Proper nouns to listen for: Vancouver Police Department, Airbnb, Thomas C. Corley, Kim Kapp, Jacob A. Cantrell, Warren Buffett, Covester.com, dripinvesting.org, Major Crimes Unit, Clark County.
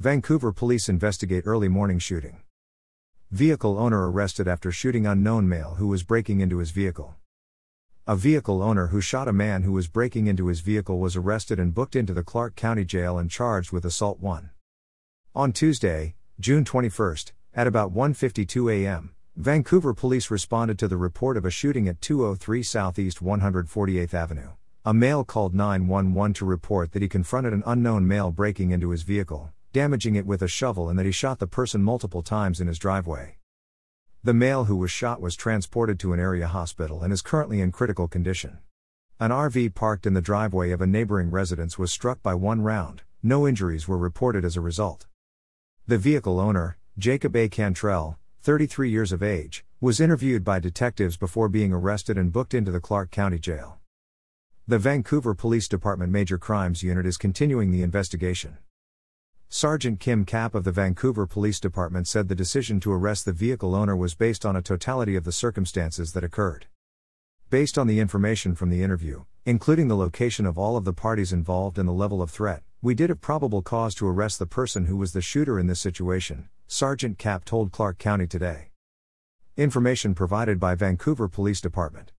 Vancouver police investigate early morning shooting. Vehicle owner arrested after shooting unknown male who was breaking into his vehicle. A vehicle owner who shot a man who was breaking into his vehicle was arrested and booked into the Clark County Jail and charged with assault. On Tuesday, June 21, at about 1:52 a.m., Vancouver police responded to the report of a shooting at 203 Southeast 148th Avenue. A male called 911 to report that he confronted an unknown male breaking into his vehicle, damaging it with a shovel, and that he shot the person multiple times in his driveway. The male who was shot was transported to an area hospital and is currently in critical condition. An RV parked in the driveway of a neighboring residence was struck by one round. No injuries were reported as a result. The vehicle owner, Jacob A. Cantrell, 33 years of age, was interviewed by detectives before being arrested and booked into the Clark County Jail. The Vancouver Police Department Major Crimes Unit is continuing the investigation. Sergeant Kim Kapp of the Vancouver Police Department said the decision to arrest the vehicle owner was based on a totality of the circumstances that occurred. Based on the information from the interview, including the location of all of the parties involved and the level of threat, we did have probable cause to arrest the person who was the shooter in this situation, Sergeant Kapp told Clark County Today. Information provided by Vancouver Police Department.